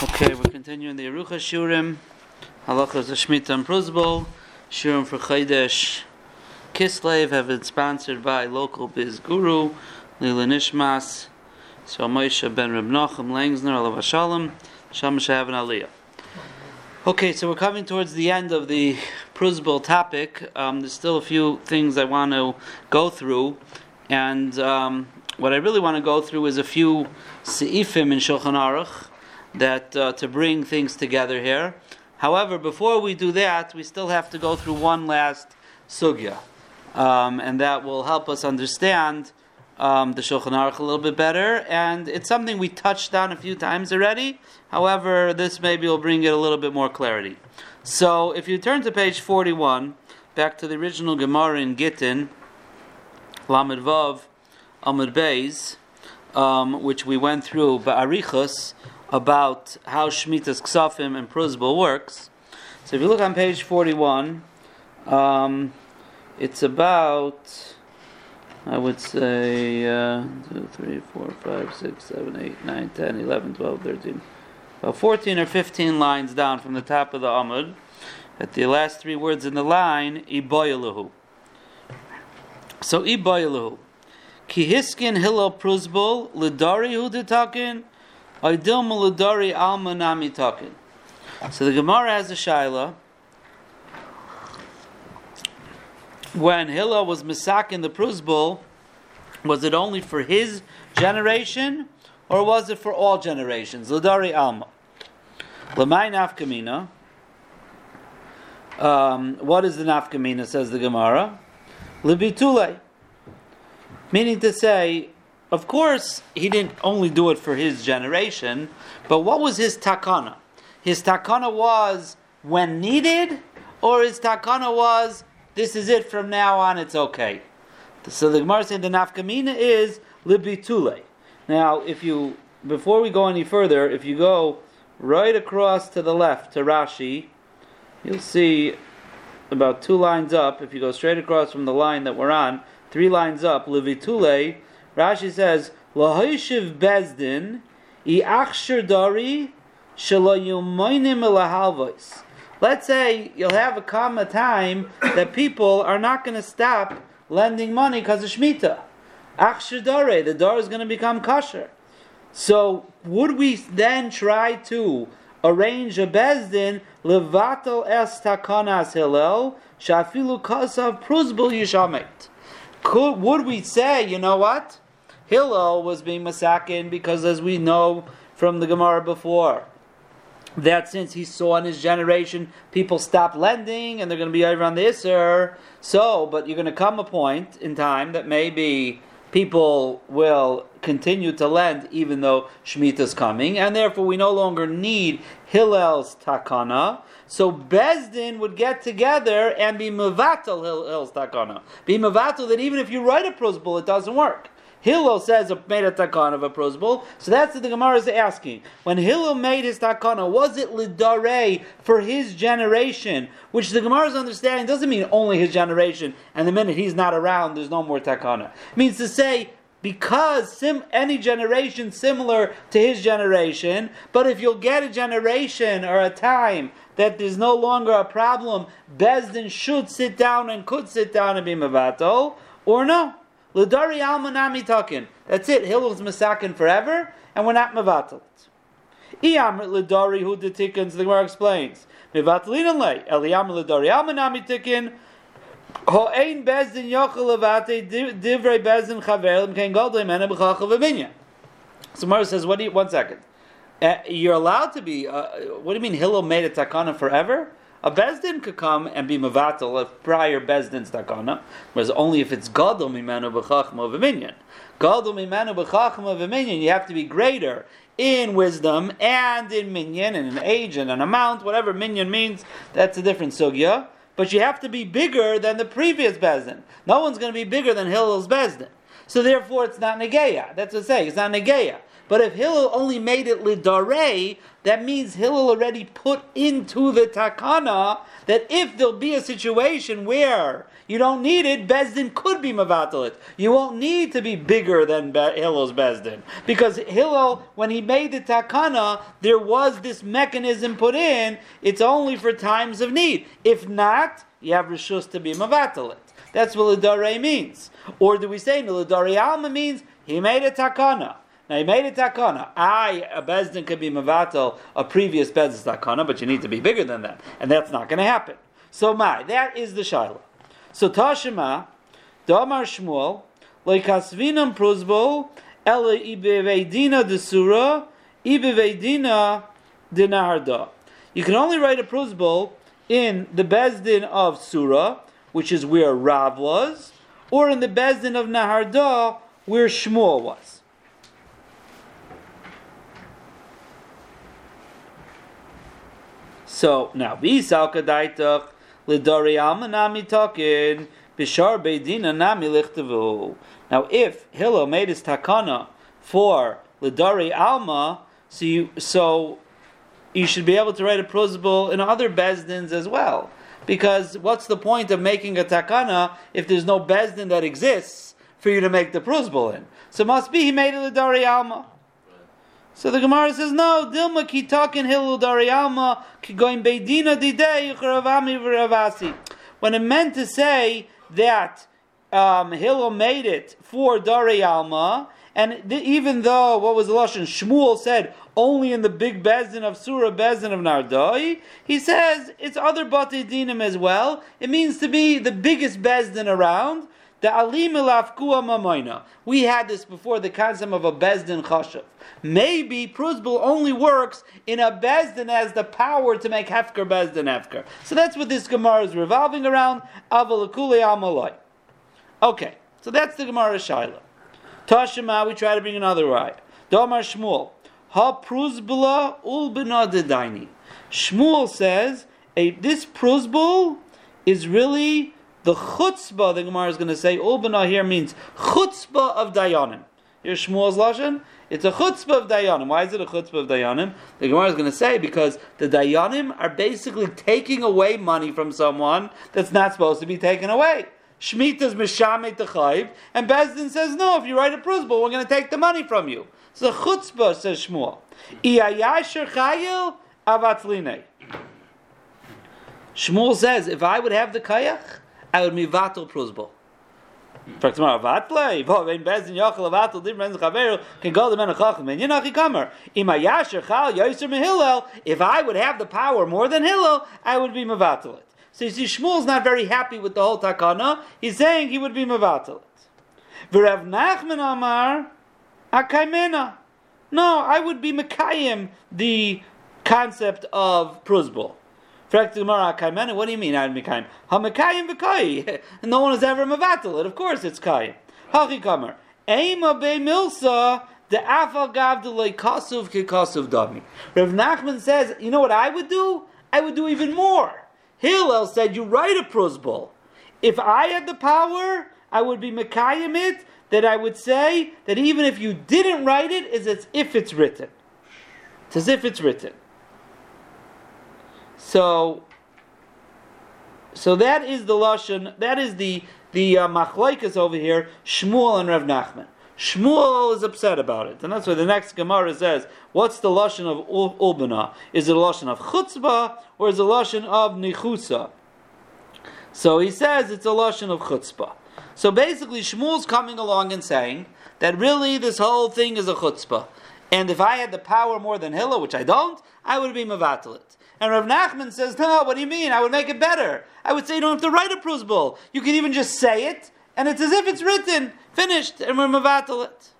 Okay, we're continuing the Yerucha Shurim, Halachas of Shemitah and Pruz Bowl, Shurim for Chodesh Kislev, have been sponsored by local Biz Guru, Lila Nishmas, so Moshe ben Reb Nachum Langsner, Alav HaShalom, Shamash Haven Aliyah. Okay, so we're coming towards the end of the Pruz Bowl topic. There's still a few things I want to go through, and what I really want to go through is a few se'ifim in Shulchan Aruch, that to bring things together here. However, before we do that, we still have to go through one last sugya, and that will help us understand the Shulchan Aruch a little bit better. And it's something we touched on a few times already. However, this maybe will bring it a little bit more clarity. So, if you turn to page 41, back to the original Gemara in Gittin, Lamed Vav, Amud Beis, which we went through Ba'arichos, about how Shemitah's Ksafim and Pruz Bowl works. So if you look on page 41, it's about, I would say, 2, 3, 4, 5, 6, 7, 8, 9, 10, 11, 12, 13, about 14 or 15 lines down from the top of the Amud. At the last three words in the line, Iboyeluhu. So Iboyeluhu. Ki hiskin hillel Pruz Bowl, lidari hu ditakin, so the Gemara has a shaila. When Hillel was Misak in the Pruz Bowl, was it only for his generation, or was it for all generations? L'dari Alma. L'may nafkamina. What is the nafkamina, says the Gemara? L'bitulei. Meaning to say, of course, he didn't only do it for his generation, but what was his takana? His takana was when needed, or his takana was, this is it from now on, it's okay. So the Gemara saying the nafkamina is libitule. Now, before we go any further, if you go right across to the left to Rashi, you'll see about two lines up, if you go straight across from the line that we're on, three lines up, libitule. Rashi says, "Lahoishiv bezdin, iachshir dari, shaloyumaynim elahalvos." Let's say you'll have a time that people are not going to stop lending money because of Shemitah. Achshir dari, the dar is going to become kosher. So would we then try to arrange a bezdin levatel es takanas hillel shafilu kasav Pruz Bowl yishamet? Would we say, you know what? Hillel was being masakin because, as we know from the Gemara before, that since he saw in his generation people stop lending and they're going to be over on the Isser, but you're going to come a point in time that maybe people will continue to lend even though Shemitah's coming, and therefore we no longer need Hillel's takana. So Bezdin would get together and be mevatel Hillel's takana. Be mevatel that even if you write a Pruz Bowl, it doesn't work. Hillel says made a takana of a Pruz Bowl, so that's what the Gemara is asking. When Hillel made his takana, was it lidare for his generation? Which the Gemara's understanding doesn't mean only his generation, and the minute he's not around, there's no more takana. It means to say, because any generation similar to his generation, but if you'll get a generation or a time that there's no longer a problem, Bezdin should sit down and could sit down and be mevatel, or no. L'dari alma nami takin. That's it. Hillel's masakin forever, and we're not mevatel. Iyamrit l'dari hu detikins. The Gemara explains mevatelin lei eliyam l'dari alma nami takin. Ho'ein bezdin yochel levate divrei bezdin chaverim kein gadol imena b'chachav v'minyan. So Mara says, you're allowed to be. What do you mean? Hillel made a takana forever. A bezdin could come and be mevatel of prior bezdin's takana, whereas only if it's gadol imena b'chachav v'minyan. Gadol imena b'chachav v'minyan. You have to be greater in wisdom and in minyan and in age and an amount, whatever minyan means. That's a different sugya. But you have to be bigger than the previous bezdin. No one's going to be bigger than Hillel's bezdin. So therefore, it's not negeya. That's what it's saying. It's not negeya. But if Hillel only made it lidarei, that means Hillel already put into the takana that if there'll be a situation where you don't need it, Bezdin could be mevatalit. You won't need to be bigger than Hillel's Bezdin. Because Hillel, when he made the takana, there was this mechanism put in, it's only for times of need. If not, you have reshus to be mevatalit. That's what lidarei means. Or do we say, no, lidarei alma means he made a takana. Now, he made a takana. A bezdin could be mevatel, a previous bezdin's takana, but you need to be bigger than that. And that's not going to happen. So, that is the shayla. So, Tashima, Damar Shmuel, Leikasvinam Prozbo, Ele Ibevedina Desura, Ibevedina Dinaharda. You can only write a prozbo in the bezdin of Surah, which is where Rav was, or in the bezdin of Naharda, where Shmuel was. So now, v'salka daitach l'dari alma nami takin b'shar beidina nami lichtevu. Now, if Hillel made his takana for l'dari alma, so you should be able to write a prozbul in other bezdins as well. Because what's the point of making a takana if there's no bezdin that exists for you to make the prozbul in? So it must be he made it l'dari alma. So the Gemara says, no, Dilma ki takin Hillel l'dari alma ki goin beidina didei ucharavami v'ravasi. When it meant to say that Hillel made it for l'dari alma, and even though, what was the Lashon? Shmuel said, only in the big bezdin of Surah, bezdin of Nardoi, he says, it's other batei dinim as well. It means to be the biggest bezdin around. The alim ilafkua mamoina. We had this before, the concept of a bezdin chashav. Maybe pruzbul only works in a bezdin as the power to make hefker bezdin hefker. So that's what this Gemara is revolving around. Avalakule amaloi. Okay, so that's the Gemara Shaila. Tashima, we try to bring another raya. Domar Shmuel. Ha pruzbula ulbina dedaini. Shmuel says, this pruzbul is really the chutzpah, the Gemara is going to say, Ulbana here means chutzpah of Dayanim. Here's Shmuel's Lashon. It's a chutzpah of Dayanim. Why is it a chutzpah of Dayanim? The Gemara is going to say because the Dayanim are basically taking away money from someone that's not supposed to be taken away. Shemitah's Mishameh T'chayv, and Bezdin says, no, if you write a prozbul, we're going to take the money from you. It's a chutzpah, says Shmuel. Iyayasher Chayil Avatzlinei. Shmuel says, if I would have the kayach, I would mivatel prozbul. In fact, tomorrow, vatle, vovein bezdin yochel avatel divren chaveru can go the men achachim and yinachi kamer. Imayasher chal yoser mehillel. If I would have the power more than Hillel, I would be mivatel it. So you see, Shmuel's not very happy with the whole takana. He's saying he would be mivatel it. V'Rav Nachman amar akaymena. No, I would be mekayim the concept of prozbul. What do you mean? No one is ever mevatel it. Of course, it's kayim. Hachikamer. Eima be milsa the afal gav de leikasuv kikasuv dami. Rav Nachman says, you know what I would do? I would do even more. Hillel said, you write a prozbul. If I had the power, I would be mekayim it. That I would say that even if you didn't write it, is as if it's written. It's as if it's written. So that is the lashon. That is the machlaikas over here. Shmuel and Rav Nachman. Shmuel is upset about it, and that's why the next Gemara says, "What's the lashon of Ulbana? Is it the lashon of chutzpah or is it the lashon of nichusa?" So he says it's a lashon of chutzpah. So basically, Shmuel's coming along and saying that really this whole thing is a chutzpah, and if I had the power more than Hillel, which I don't, I would be mevatalit. And Rav Nachman says, no, what do you mean? I would make it better. I would say you don't have to write a prozbul. You can even just say it, and it's as if it's written, finished, and we're mevatel it.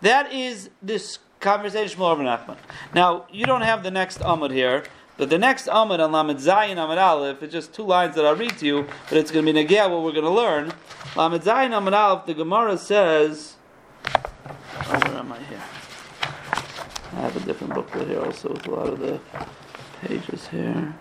That is this conversation with Rav Nachman. Now, you don't have the next Amud here, but the next Amud on Lamed Zayin Amud Aleph, it's just two lines that I'll read to you, but it's going to be Negea what we're going to learn. Lamed Zayin Amud Aleph, the Gemara says, where am I here? I have a different booklet here also with a lot of the pages here,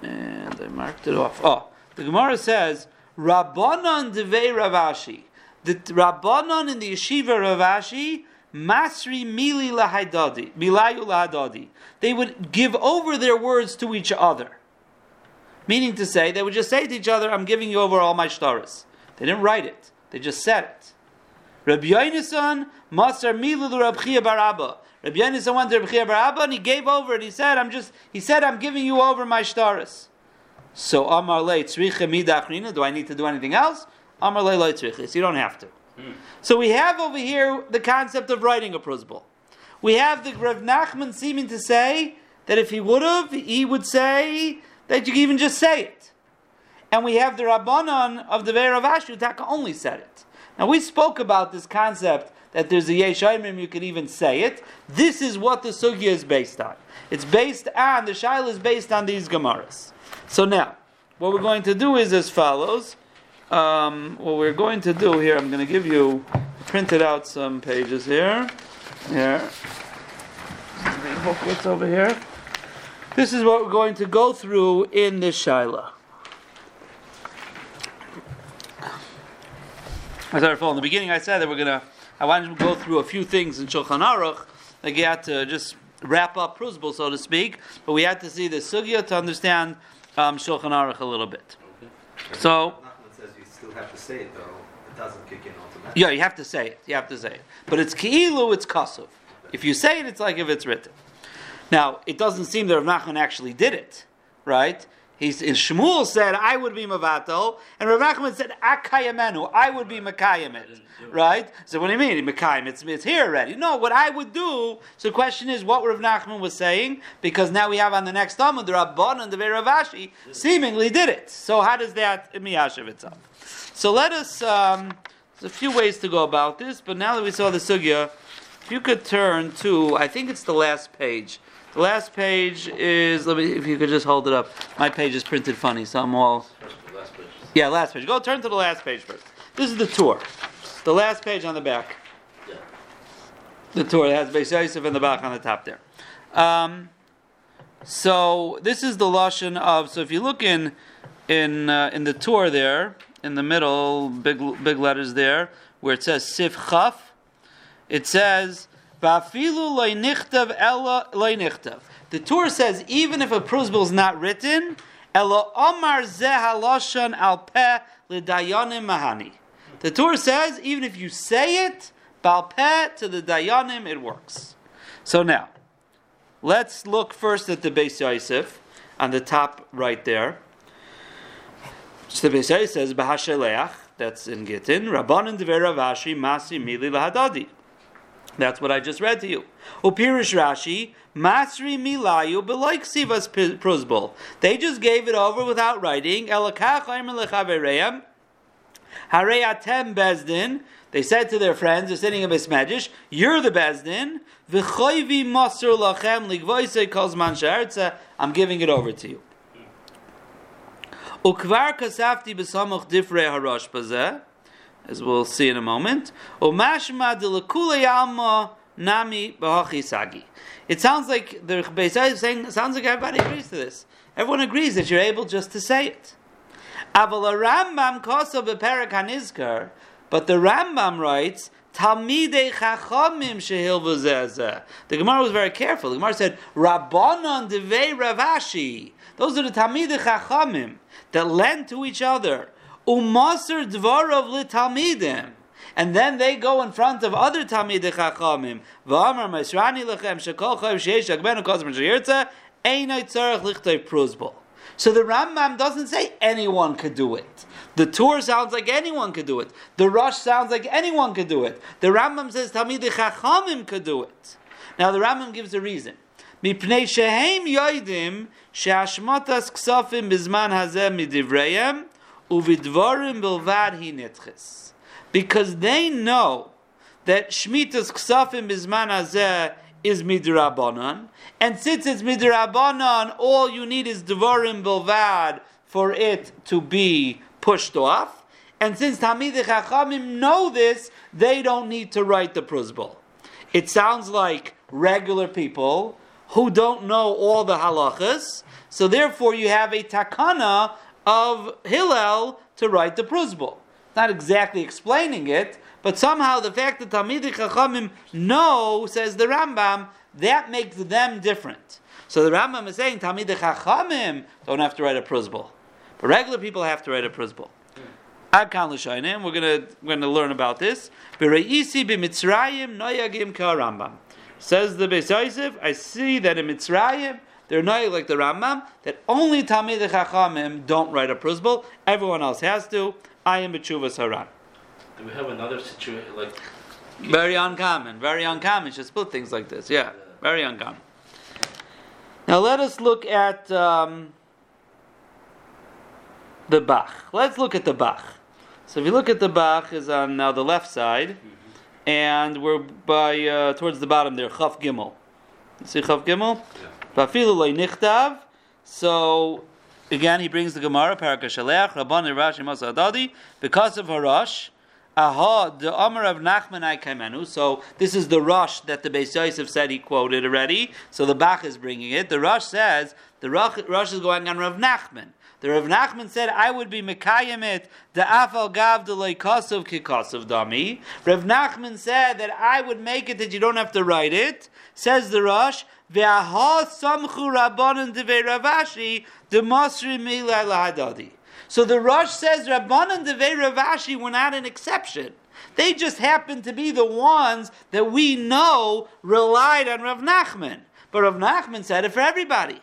and I marked it off. Oh, the Gemara says, Rabbanon devei Ravashi. The Rabbanon in the yeshiva Ravashi Masri mili lahaydadi, milayu lahaydadi. They would give over their words to each other. Meaning to say, they would just say to each other, I'm giving you over all my shtaris. They didn't write it. They just said it. Rabbi Yonason masar milu l'Rabbi Chia bar Abba. Rabbi Yonason went to Rabbi Chia bar Abba and he gave over and he said, I'm giving you over my shtaris. So Amar lei tzricha midachnina, do I need to do anything else? Amar lei lo tzricha, so you don't have to. So we have over here the concept of writing a prose bull. We have the Rav Nachman seeming to say that if he would have, he would say that you even just say it. And we have the Rabbanan of the Be'er Avashu Taka only said it. Now we spoke about this concept that there's a Yesh Omrim, you can even say it. This is what the Sugya is based on. It's based on, the Shaila is based on these Gemaras. So now, what we're going to do is as follows. What we're going to do here, I'm going to give you, printed out some pages here. Here. What's over here? This is what we're going to go through in this Shaila. As I recall, in the beginning I said that I wanted to go through a few things in Shulchan Aruch, like you had to just wrap up Prose Bull, so to speak, but we had to see the Sugya to understand Shulchan Aruch a little bit. Okay. So have to say it though, it doesn't kick in automatically. Yeah, you have to say it. But it's ki'ilu, it's kasuv. If you say it, it's like if it's written. Now, it doesn't seem that Rav Nachman actually did it, right? Shmuel said, I would be Mavato, and Rav Nachman said, Akayamenu, I would be Makayim it, right? So what do you mean, Makayim, it's here already. No, what I would do, so the question is what Rav Nachman was saying, because now we have on the next Talmud, the Rabban and the Be'er Avashi seemingly did it. So how does that miyashiv itself? So let us, there's a few ways to go about this, but now that we saw the Sugya, if you could turn to, I think it's the last page. The last page is, if you could just hold it up. My page is printed funny, so I'm all... Yeah, last page. Go turn to the last page first. This is the tour. The last page on the back. Yeah. The tour. It has Beis Yosef and the Bach on the top there. So this is the Lashon of... So if you look in the tour there, in the middle, big letters there, where it says Sif Chaf, it says... The Torah says, even if a prose bill is not written, the Torah says, even if you say it, balpeh to the dayanim, it works. So now, let's look first at the Beis Yosef, on the top right there. So the Beis Yosef says, Bahasheleach, that's in Gittin, Rabbanan Devei Rav Ashi, Masi Mili Lahadadi. That's what I just read to you. Upirish Rashi, Masri Milayu Beloik Sivas Pruzbul. They just gave it over without writing. They said to their friends, they're sitting in Besmedish, you're the Bezdin. I'm giving it over to you. Ukvar Kasafti Besamuch Difre Harosh Pazeh. As we'll see in a moment. It sounds like the Beis Yosef is saying, it sounds like everybody agrees to this. Everyone agrees that you're able just to say it. But the Rambam writes, the Gemara was very careful. The Gemara said, Rabbanon Devei Rav Ashi. Those are the Talmidei Chachamim that lend to each other. Umasr dvarav litalmidim, and then they go in front of other talmidei chachamim. V'amar masrani lechem shekol chayv sheish akbenu kozman sheyirtza einay tzarech lichtay pruzbul. So the Rambam doesn't say anyone could do it. The Torah sounds like anyone could do it. The Rosh sounds like anyone could do it. The Rambam says talmidei chachamim could do it. Now the Rambam gives a reason. Mipnei shehem yoidim sheashmatas ksafim bizman hazem midivrayem. Uvidvarim bilvad he nitches, because they know that shmitas ksafim bizman hazeh is midrabanan, and since it's midrabanan, all you need is dvarim bilvad for it to be pushed off. And since Talmidei Chachamim know this, they don't need to write the prose bull. It sounds like regular people who don't know all the halachas, so therefore you have a takana of Hillel to write the prose bull. Not exactly explaining it, But somehow the fact that Talmidei Chachamim know, says the Rambam, that makes them different. So the Rambam is saying Talmidei Chachamim don't have to write a prosbul, but regular people have to write a prosbul. Ad kan l'shainim. We're gonna learn about this. B'reisi b'Mitzrayim noyagim k'Rambam. Says the Beis Yosef, I see that in Mitzrayim they're noyag like the Rambam, that only Talmidei Chachamim don't write a prosbul. Everyone else has to. I am b'tshuvas haran. Do we have another situation like? Very uncommon. Should split things like this. Yeah, very uncommon. Now let us look at the Bach. Let's look at the Bach. So if you look at the Bach, is on now the left side, and we're by towards the bottom there, Chaf Gimel. You see Chaf Gimel? Vafilu lo nichtav. So again, he brings the Gemara, Parak HaShaleach, Rabban Rashi Masa Adadi, because of Harash. Aha, the Amar of Nachman I Kaimenu. So this is the Rosh that the Beis Yosef said he quoted already. So the Bach is bringing it. The Rosh says, the Rosh is going on Rav Nachman. The Rav Nachman said, I would be Mekayim it, the Afal Gav, the Leikosov, Kikosov Dami. Rav Nachman said that I would make it that you don't have to write it. Says the Rosh, Ve'aha Samchu Rabbanon Devei Ravashi, Demosri Mila Lahadadi. So the Rosh says Rabbanan Devei Ravashi were not an exception. They just happened to be the ones that we know relied on Rav Nachman. But Rav Nachman said it for everybody.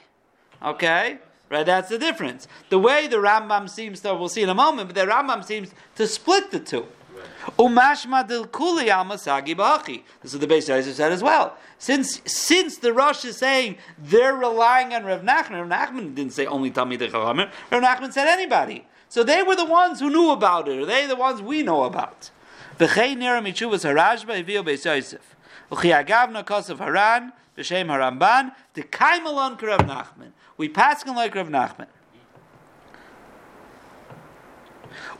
Okay? Right? That's the difference. The way the Rambam seems to, we'll see in a moment, but the Rambam seems to split the two. Umashma del kuli amasagi b'achi. This is the Beis Yosef said as well. Since the Rosh is saying they're relying on Rav Nachman didn't say only Talmidei Chachamim. Rav Nachman said anybody. So they were the ones who knew about it, or they the ones we know about. V'chei nira mitshuvas harashba evio Beis Yosef. Uchiagavna kosav haran b'shem haramban dekaimalon k'Rav Nachman. We paskin like Rav Nachman.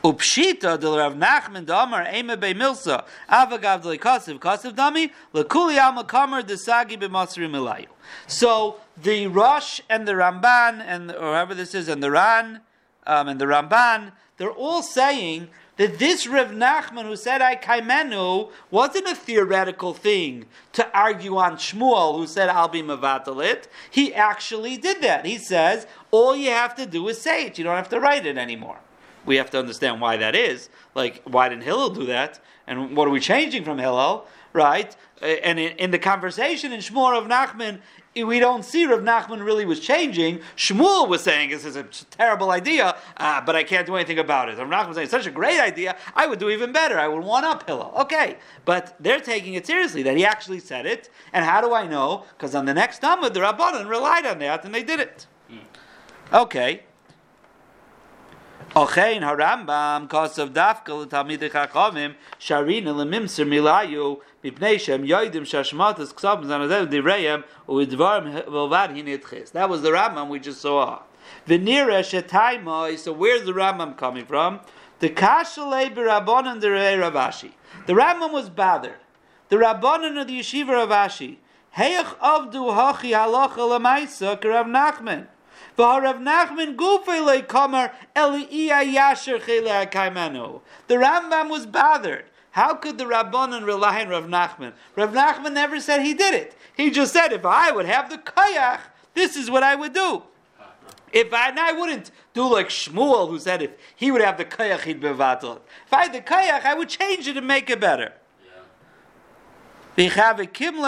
Upshita del Rav Nachman d'amar ema bei milsa avagav del kasiv dami lekuli amakamer desagi b'masri milayu. So the Rosh and the Ramban and whoever this is and the Ran and the Ramban, they're all saying that this Rav Nachman who said I kaimenu wasn't a theoretical thing to argue on Shmuel who said I'll be mevatalit. He actually did that. He says all you have to do is say it. You don't have to write it anymore. We have to understand why that is. Like, why didn't Hillel do that? And what are we changing from Hillel? Right? And in the conversation in Shmuel Rav Nachman, we don't see Rav Nachman really was changing. Shmuel was saying, this is a terrible idea, but I can't do anything about it. Rav Nachman was saying, such a great idea, I would do even better. I would one-up Hillel. Okay. But they're taking it seriously, that he actually said it. And how do I know? Because on the next Amud, the Rabbanan relied on that, and they did it. Okay. Ochein harambam kosav dafka l'talmidei chachamim sharina l'mimser milayu mipnei shem yoidim shashmatas ksabim zanazev direyem u'idvarim velvad hinitchis. That was the Rambam we just saw. V'nira shetaimoi. So where's the Rambam coming from? The kashalei b'rabbanan derei Ravashi. The Rambam was bothered. The Rabbanan of the yeshiva Ravashi. Heyach avdu hachi halacha l'maisa k'Rav Nachman. The Rambam was bothered. How could the Rabbanan rely on Rav Nachman? Rav Nachman never said he did it. He just said, if I would have the koyach, this is what I would do. I wouldn't do like Shmuel, who said if he would have the koyach, he'd be vatal. If I had the koyach, I would change it and make it better. So what are you going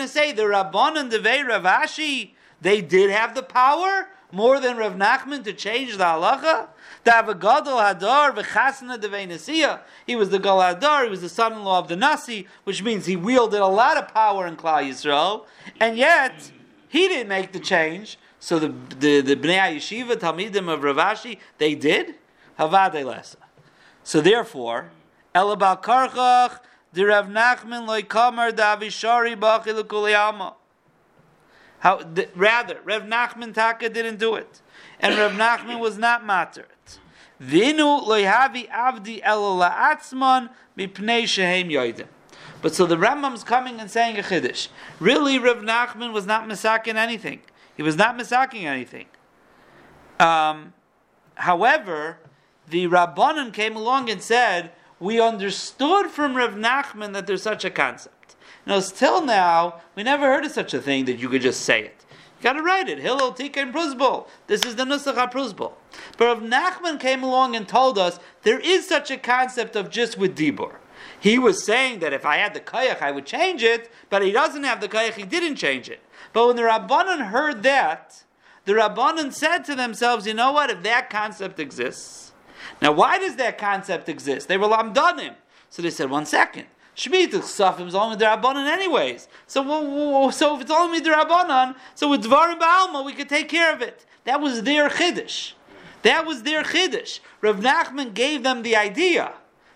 to say? The Rabbanan Devei Ravashi, they did have the power more than Rav Nachman to change the halacha. He was the Gadol Hador. He was the son-in-law of the Nasi, which means he wielded a lot of power in Klal Yisrael, and yet he didn't make the change. So the Bnei Yeshiva Talmidim of Ravashi, they did. Havadei Lesa. So therefore, Elabal Karchach, the Rav Nachman loykamar davishari b'achil kuliyama. Rather, Rav Nachman Taka didn't do it, and Rav Nachman was not materet. V'inu loyhavi avdi elala atzman mipnei shehem yoydim. But so the Rambam's coming and saying a chiddush. Really, Rav Nachman was not misakin anything. He was not misaking anything. However, the Rabbanan came along and said, we understood from Rav Nachman that there's such a concept. Now, till now, we never heard of such a thing that you could just say it. You got to write it. Hillel, Tika, and Pruzbul. This is the Nusach HaPruzbul. But Rav Nachman came along and told us there is such a concept of just with Dibur. He was saying that if I had the Kayach, I would change it, but he doesn't have the Kayach, he didn't change it. But when the Rabbanan heard that, the Rabbanan said to themselves, you know what, if that concept exists, now why does that concept exist? They were Lamdanim. So they said, 1 second, Shemitah Safim is only the Rabbanan anyways. So if it's only the Rabbanan, so with Dvar Ba'alma we could take care of it. That was their Chiddush. That was their Chiddush. Rav Nachman gave them the idea.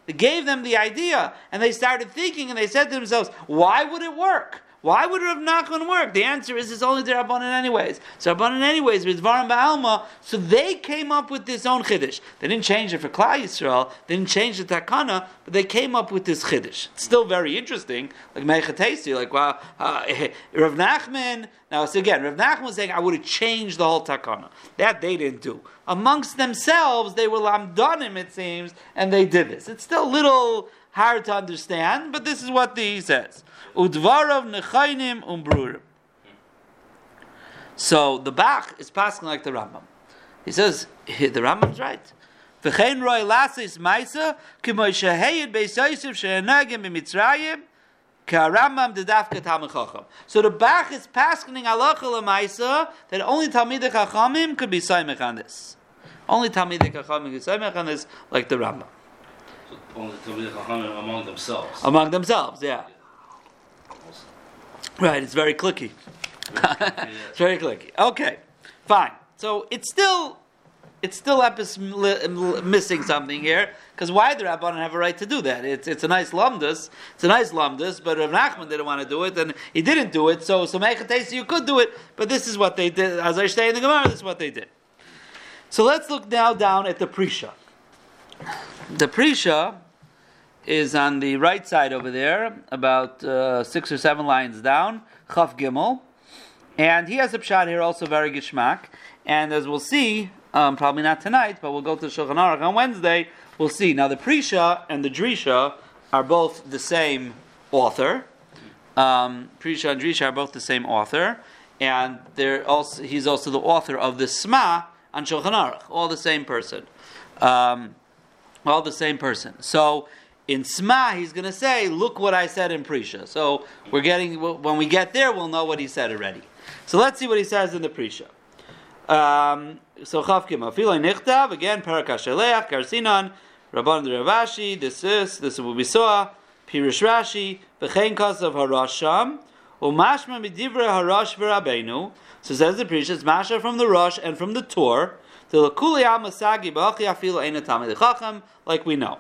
They gave them the idea, and they started thinking, and they said to themselves, why would it work? Why would Rav Nachman work? The answer is it's only the Rabbanan anyways. So Rabbanan anyways, with Dvarim Ba'alma, so they came up with this own Chiddush. They didn't change it for Klal Yisrael, they didn't change the Takana, but they came up with this Chiddush. It's still very interesting, like Meichatesi, like, wow, Rav Nachman, now so again, Rav Nachman was saying, I would have changed the whole Takana. That they didn't do. Amongst themselves, they were Lamdanim, it seems, and they did this. It's still a little hard to understand, but this is what he says. Udvarav nechaynim umbrurim. So the Bach is passing like the Rambam. He says, the Rambam's right. V'chein roi lasis maisa, k'moy sheheyed beis Yosef shehenagim b'mitzrayim, k'aramam dedafka Talmid Chacham. So the Bach is passing halacha l'maisa that only Talmidei Chachamim could be soymech on this. Only Talmidei Chachamim could be soymech on this, like the Rambam. Only Talmidei Chachamim among themselves. Among themselves, yeah. Right, it's very clicky. It's very clicky. Okay, fine. So it's still missing something here, because why the Rabbanan have a right to do that? It's a nice lumdus, but Rav Nachman didn't want to do it, and he didn't do it. So Meichatesi, you could do it, but this is what they did. As I say in the Gemara, this is what they did. So let's look now down at the Prisha. The Prisha is on the right side over there, about 6 or 7 lines down, Chaf Gimel. And he has a pshat here also, very geschmack. And as we'll see, probably not tonight, but we'll go to Shulchan Aruch on Wednesday, we'll see. Now the Prisha and the Drisha are both the same author. Prisha and Drisha are both the same author. And he's also the author of the Sma on Shulchan Aruch, all the same person. So, in Sma, he's going to say, look what I said in Prisha. So when we get there, we'll know what he said already. So let's see what he says in the Prisha. So Chaf Gimel, Filei Nichtav, again, Parak HaShaleach, Garsinan, Rabban Ravashi, this is what we saw, Pirush Rashi, V'chein Kasav HaRasham, U'mashma Midivre HaRash V'Rabbeinu. So says the Prisha, it's Masha from the Rosh and from the Tor, like we know.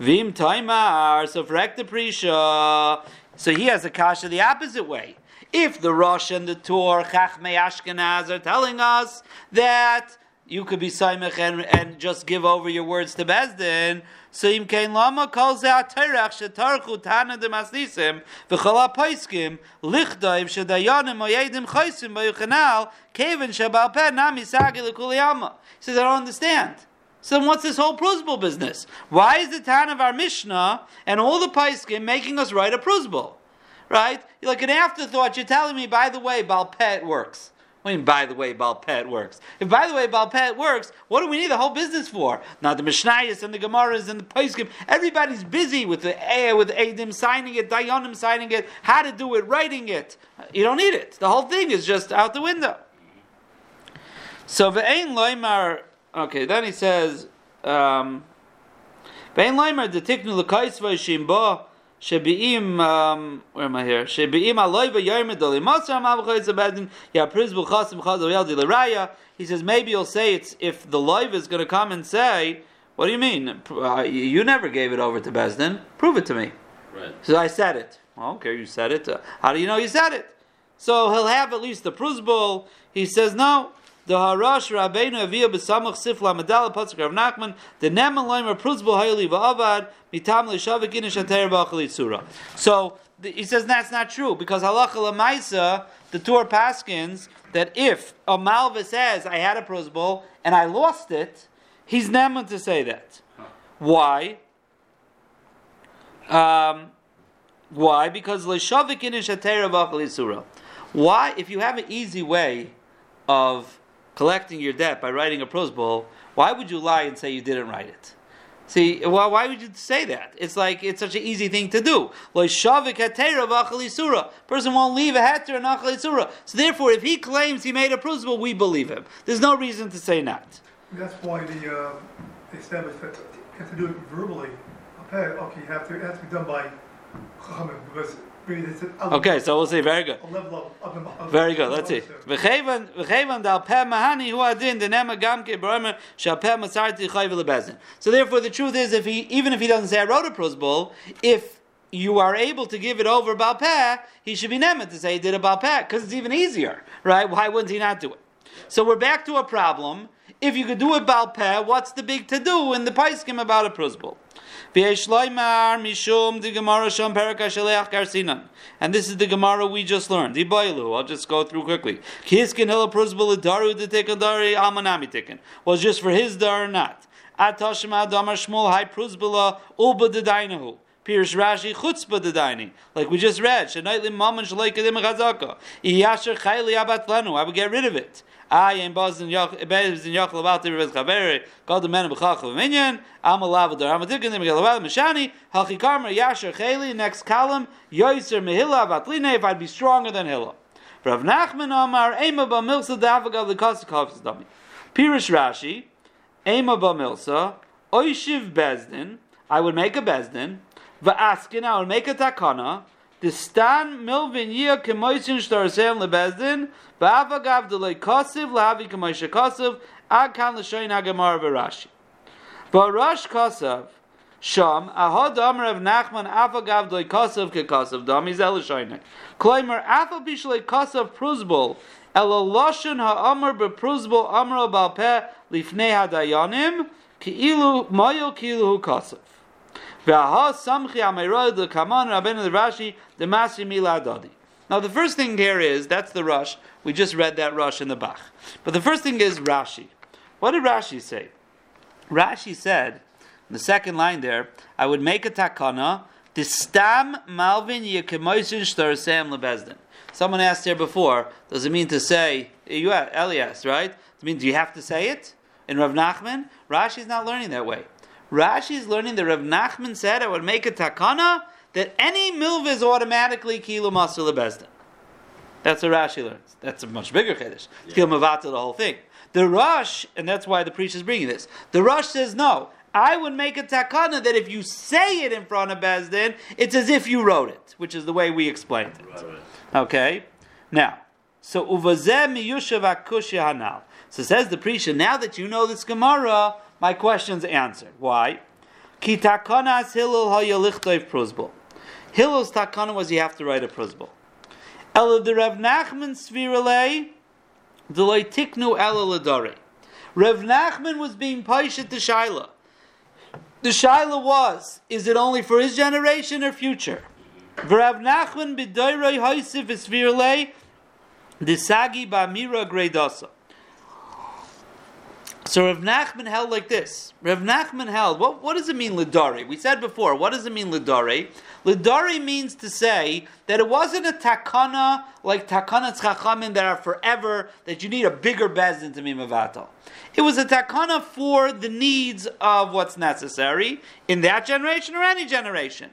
Vim Taimar, so correct the Prisha. So he has a kasha the opposite way. If the Rosh and the Tor, Chachmei Ashkenaz, are telling us that you could be Saimach and just give over your words to Bezdin, so Im Kain Lama calls out Terach, Shetarchu, Tana de Masnisim, Vichala Paiskim, Lichdaim, Shedayanim, Oyedim, Chaisim, Bayuchanal, Kevin, Shabal Pen, Nami Sagi, Likuliyama. He says, I don't understand. So what's this whole Pruzbul business? Why is the Tana of our Mishnah and all the Paiskim making us write a Pruzbul? Right? You're like an afterthought, you're telling me, by the way, Baal Peh works. What do you mean, by the way, Baal Peh works? If by the way, Baal Peh works, what do we need the whole business for? Now the Mishnayos and the Gemaras and the Paiskim, everybody's busy with the Eidim signing it, Dayanim signing it, how to do it, writing it. You don't need it. The whole thing is just out the window. So Ve'ein Loimar... Okay, then he says, where am I here? He says, maybe you'll say it's if the loiva is going to come and say, what do you mean? You never gave it over to Bezdin. Prove it to me. Right. So I said it. Well, okay, you said it. How do you know you said it? So he'll have at least the pruzbul. He says, no. The Harash Rabbeinu Avia B'Samach Sifla Medala Pasuk Rav Nachman the Neman Loimer Pruzbul Hayli Va'avad Mitam Leishavik Inish Anteir Ba'achli Tzura. So he says that's not true, because Halacha L'Maisa the Torah paskins that if a Malva says I had a Pruzbul and I lost it, He's neman to say that. Why? Why? Because le'shavik inish hatera v'achal yisura. Why? If you have an easy way of collecting your debt by writing a prose bowl, why would you lie and say you didn't write it? See, well, why would you say that? It's like, it's such an easy thing to do. Le'shavik hatera v'achal yisura. Person won't leave a heter and achal yisura. So therefore, if he claims he made a prose bowl, we believe him. There's no reason to say not. That's why they established that you have to do it verbally. Okay, it has to be done by Chachamim, because okay, so we'll see. Very good. Very good. Let's see. So therefore, the truth is, even if he doesn't say I wrote a prose bowl, if you are able to give it over Baal Peh, he should be neman to say he did a Baal Peh, because it's even easier, right? Why wouldn't he not do it? So we're back to a problem. If you could do it Baal Peh, what's the big to do in the Paiskim about a prose bowl? And this is the Gemara we just learned. I'll just go through quickly. Was just for his dar or not? Pirish Rashi chutzpah dedaini, like we just read. Shenaitlim maman shleikadim chazaka. Iyasher chayli abatlanu. I would get rid of it. I am bazin yachal about the rivers chaveri. God the man of b'chachav minyan. I'm alavad dar. I'm a dikin. I'm galavad mishani. Halchikarmer yasher chayli. Next column. Yoiser mehila abatline. If I'd be stronger than Hilla. Rav Nachman Amar ema ba milsa da'avagal lekasik hafis dami. Pirish Rashi ema ba milsa oishiv bezdin. I would make a bezdin. V'askin, I will make a takana. The stan milvin year kemoisin shtarasem lebezdin. V'avagav delay kasiv lahavi kemoisha kasiv. Akan l'shayin hagemar v'rashi. V'rash kasiv sham ahad amar of Nachman avagav delay kasiv kekasiv dami zel l'shayne. Kloimer afal bishlay kasiv pruzbol elaloshin haamar bepruzbol amro balpeh lifnei hadayanim keilu mayo keilu kasiv. Now the first thing here is, that's the Rush. We just read that Rush in the Bach. But the first thing is Rashi. What did Rashi say? Rashi said, in the second line there, I would make a takana, distam malvin yekemoisin shtarsam lebezdin. Someone asked here before, does it mean to say, you had Elias, right? It means, do you have to say it? In Rav Nachman? Rashi's not learning that way. Rashi is learning that Rav Nachman said, I would make a takana that any milv is automatically kilu maser lebezda. That's what Rashi learns. That's a much bigger chiddush. Yeah. Kilu mavata the whole thing. The Rosh, and that's why the priest is bringing this. The Rosh says no. I would make a takana that if you say it in front of bezdin, it's as if you wrote it, which is the way we explained it. Right. Okay. Now, so uvazeh miyushav akush hanal. So says the priest, now that you know this Gemara, my question's answered. Why? Ki takanas Hillel hayalichtoiv pruzbol. Hillel's takana was you have to write a pruzbol. Ela de Rav Nachman svirale delay tiknu ela ladare. Rav Nachman was being paishet to Shaila. The Shaila was, is it only for his generation or future? Rav Nachman b'dayrei haisiv svirale disagi ba'mira greidasa. So Rav Nachman held like this. Rav Nachman held, what does it mean, Lidari? We said before, what does it mean, Lidari? Lidari means to say that it wasn't a takana, like takana tzchachamim that are forever, that you need a bigger bezdin to be mevatel. It was a takana for the needs of what's necessary in that generation or any generation.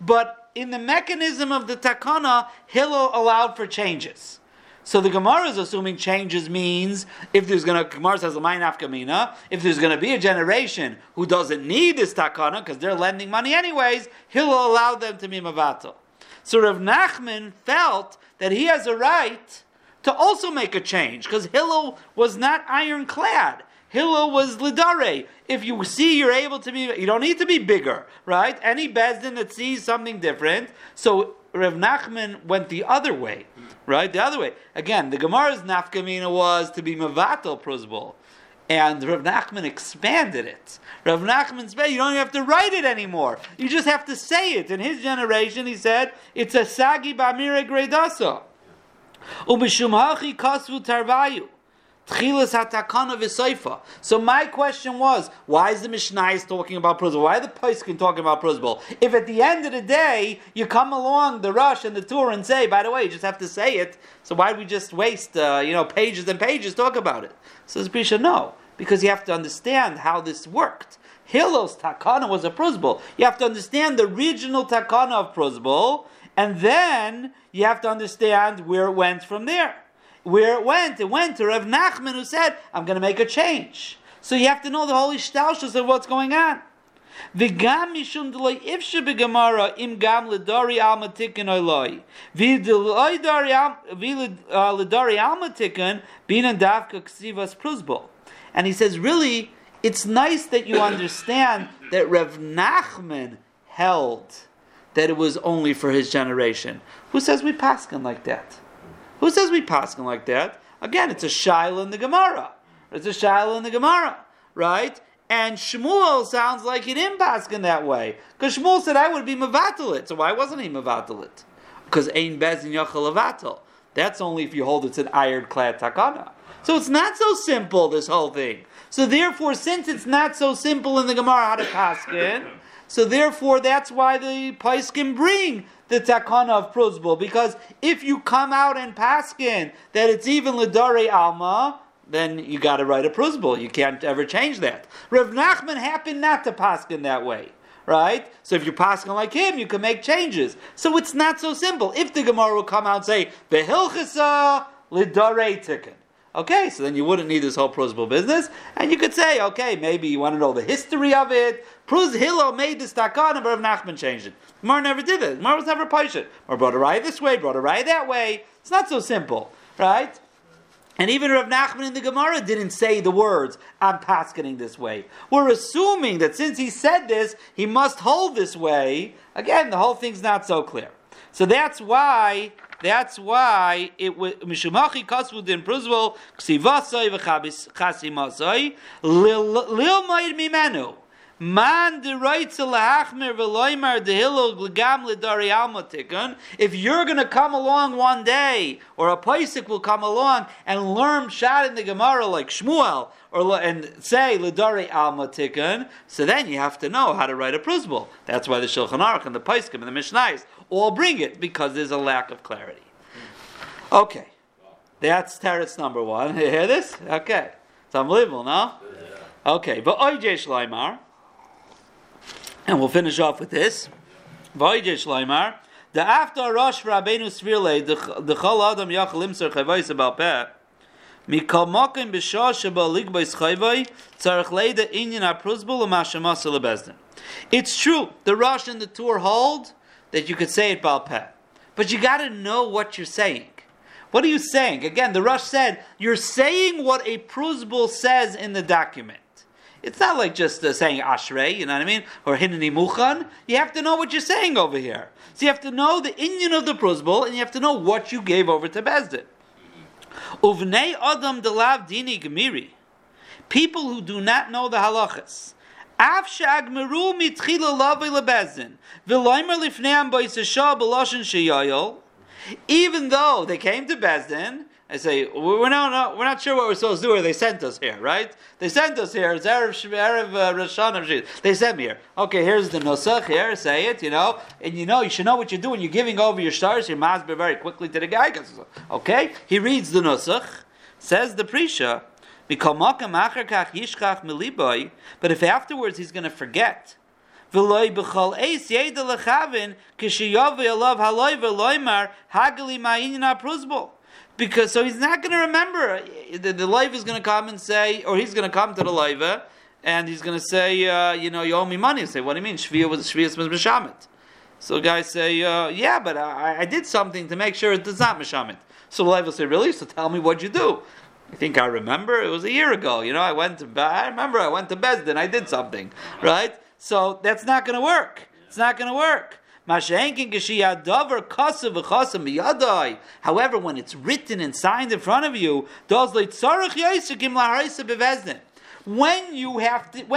But in the mechanism of the takana, Hillel allowed for changes. So the Gemara is assuming changes means if there's going to, Gemara says, if there's going to be a generation who doesn't need this takana because they're lending money anyways, he'll allow them to be mavato. So Rav Nachman felt that he has a right to also make a change because Hillel was not ironclad. Hillel was lidare. If you see you're able to be, you don't need to be bigger, right? Any bezdin that sees something different, so Rav Nachman went the other way, right? The other way. Again, the Gemara's nafkamina was to be mevatel pruzbol, and Rav Nachman expanded it. Rav Nachman said, you don't have to write it anymore. You just have to say it. In his generation, he said, it's a sagi b'amire greidasa. Ubishum hachi kasvu tarvayu. So my question was, why is the Mishnayos talking about Pruz Bol? Why are the Poskim talking about Pruz Bol? If at the end of the day you come along the Rush and the Tour and say, by the way, you just have to say it. So why do we just waste pages and pages talk about it? So the Brisha, no, because you have to understand how this worked. Hillel's takana was a Pruz Bol. You have to understand the regional takana of Pruz Bol, and then you have to understand where it went from there. Where it went to Rav Nachman, who said, I'm going to make a change. So you have to know the whole ishtalshus of what's going on. V'gam mishum d'loi ifshe b'gemara im gam l'dari alma tikkun oloi. V'l'dari alma tikkun binan davka ksivas Pruz Bol. And he says, really, it's nice that you understand that Rav Nachman held that it was only for his generation. Who says we paskin like that? Who says we paskin like that? Again, it's a shaila in the Gemara. Right? And Shmuel sounds like he didn't paskin that way. Because Shmuel said, I would be mevatalit. So why wasn't he mevatalit? Because ein bezin yachal levatal. That's only if you hold it's an ironclad takana. So it's not so simple, this whole thing. So therefore, since it's not so simple in the Gemara how to paskin, so therefore, that's why the Poskim bring the takana of Pruz Bol, because if you come out and paskin that it's even l'dorei alma, then you got to write a Pruz Bol. You can't ever change that. Rav Nachman happened not to paskin that way, right? So if you're paskin like him, you can make changes. So it's not so simple. If the Gemara will come out and say v'hilchasa l'dorei tikkun. Okay, so then you wouldn't need this whole Pruz Bol business. And you could say, okay, maybe you want to know the history of it. Pruz Hillel made this takana, but Rav Nachman changed it. Mar never did it. Mar was never patient. Mar brought a raya this way, brought a raya that way. It's not so simple, right? And even Rav Nachman in the Gemara didn't say the words, I'm paskening this way. We're assuming that since he said this, he must hold this way. Again, the whole thing's not so clear. So that's why it was Mishumachi Kasvudin Pruz Bol Ksivasai v'chabis Chasimasai Lil Ma'id Mimenu Man Deraitza Lahachmer Veloimar Dehilog Legam Ledari Alma Tikkun. If you're going to come along one day, or a Paisik will come along and learn Shad in the Gemara like Shmuel, and say Ledari Alma Tikkun, so then you have to know how to write a Pruz Bol. That's why the Shulchan Aruch and the Paiskim and the Mishnais all bring it, because there's a lack of clarity. Okay. That's teretz number one. You hear this? Okay. It's unbelievable, no? Yeah. Okay. V'oijeh shleimar. And we'll finish off with this. V'oijeh shleimar. Da'afta rosh v'rabeinu svirle d'chol adam yachal imser chayvay sebal peh. Mikamokin b'shah sheba ligbay s'chayvay tzarech leida inyan ha'pruz bol u'mashamasa lebezdin. It's true. The Rosh and the Tur hold that you could say it bal peh. But you got to know what you're saying. What are you saying? Again, the Rosh said, you're saying what a Pruz Bol says in the document. It's not like just saying Ashrei, you know what I mean? Or Hineni Mukhan. You have to know what you're saying over here. So you have to know the inyan of the Pruz Bol, and you have to know what you gave over to Bezdin. Uvnei Adam delav dini gemiri. People who do not know the halachas. Even though they came to Bezdin, I say, we're not sure what we're supposed to do, or they sent us here, right? They sent us here. It's Erev Rosh Hashanah. They sent me here. Okay, here's the Nosach here, say it, and you should know what you're doing. You're giving over your stars, your masber very quickly to the guy. Okay, he reads the Nosach, says the Prisha, but if afterwards he's going to forget, because so he's not going to remember. The life is going to come and say, or he's going to come to the life and he's going to say, you owe me money. I say, what do you mean? Shvius mishamet. So guys say, yeah, but I did something to make sure it does not mishamet. So the life will say, really? So tell me what you do. I think I remember. It was a year ago. I went to Bezdin. I did something, right? So that's not going to work. It's not going to work. However, when it's written and signed in front of you, when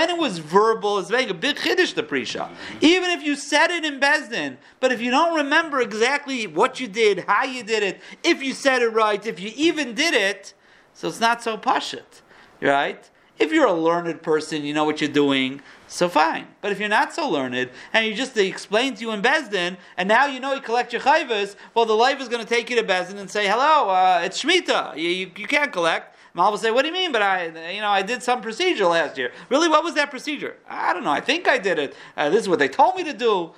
it was verbal, it's making a big chiddush the Prisha. Even if you said it in Bezdin, but if you don't remember exactly what you did, how you did it, if you said it right, if you even did it, So it's not so pashut, right? If you're a learned person, you know what you're doing, so fine. But if you're not so learned, and they explain to you in Beis Din, and now you know you collect your chayvus, well, the life is going to take you to Beis Din and say, hello, it's Shemitah, you can't collect. And I'll say, what do you mean? But I did some procedure last year. Really, what was that procedure? I don't know, I think I did it. This is what they told me to do.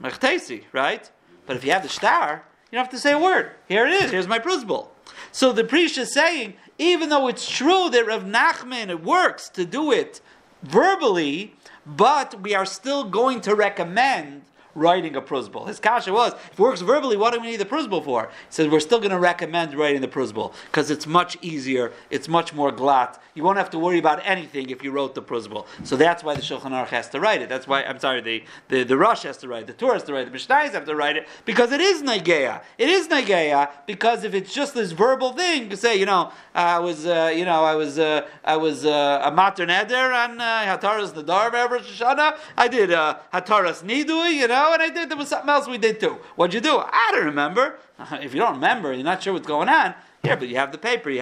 Mechtesi, right? But if you have the shtar, you don't have to say a word. Here it is, here's my principle. So the priest is saying, even though it's true that Rav Nachman, it works to do it verbally, but we are still going to recommend writing a pruzbul. His kasha was, if it works verbally, what do we need the pruzbul for? He said, we're still going to recommend writing the pruzbul because it's much easier, it's much more glatt. You won't have to worry about anything if you wrote the pruzbul. So that's why the Shulchan Aruch has to write it. That's why, the Rosh has to write it, the Torah has to write it, the Mishnayos have to write it, because it is Nageya. It is Nageya because if it's just this verbal thing, you say, I was a Matar Neder on Hataras Nadar, whatever, Shoshana. I did Hataras Nidui, and I did, there was something else we did too. What'd you do? I don't remember. If you don't remember, you're not sure what's going on. Yeah, but you have the paper.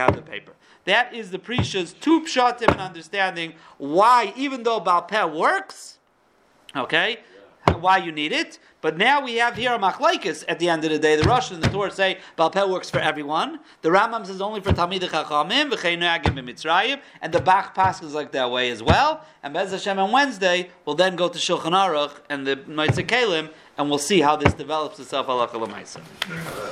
That is the Prisha's two pshatim in understanding why, even though Baal Peh works, okay, why you need it. But now we have here a machlokes at the end of the day. The Rosh and the Torah say Baal Peh works for everyone. The Rambam says only for Talmidei Chachamim v'chein noagim b'Mitzrayim, and the Bach Paschal is like that way as well. And Be'ez Hashem on Wednesday we'll then go to Shulchan Aruch and the Meitzah Kalim, and we'll see how this develops itself halacha l'maaseh.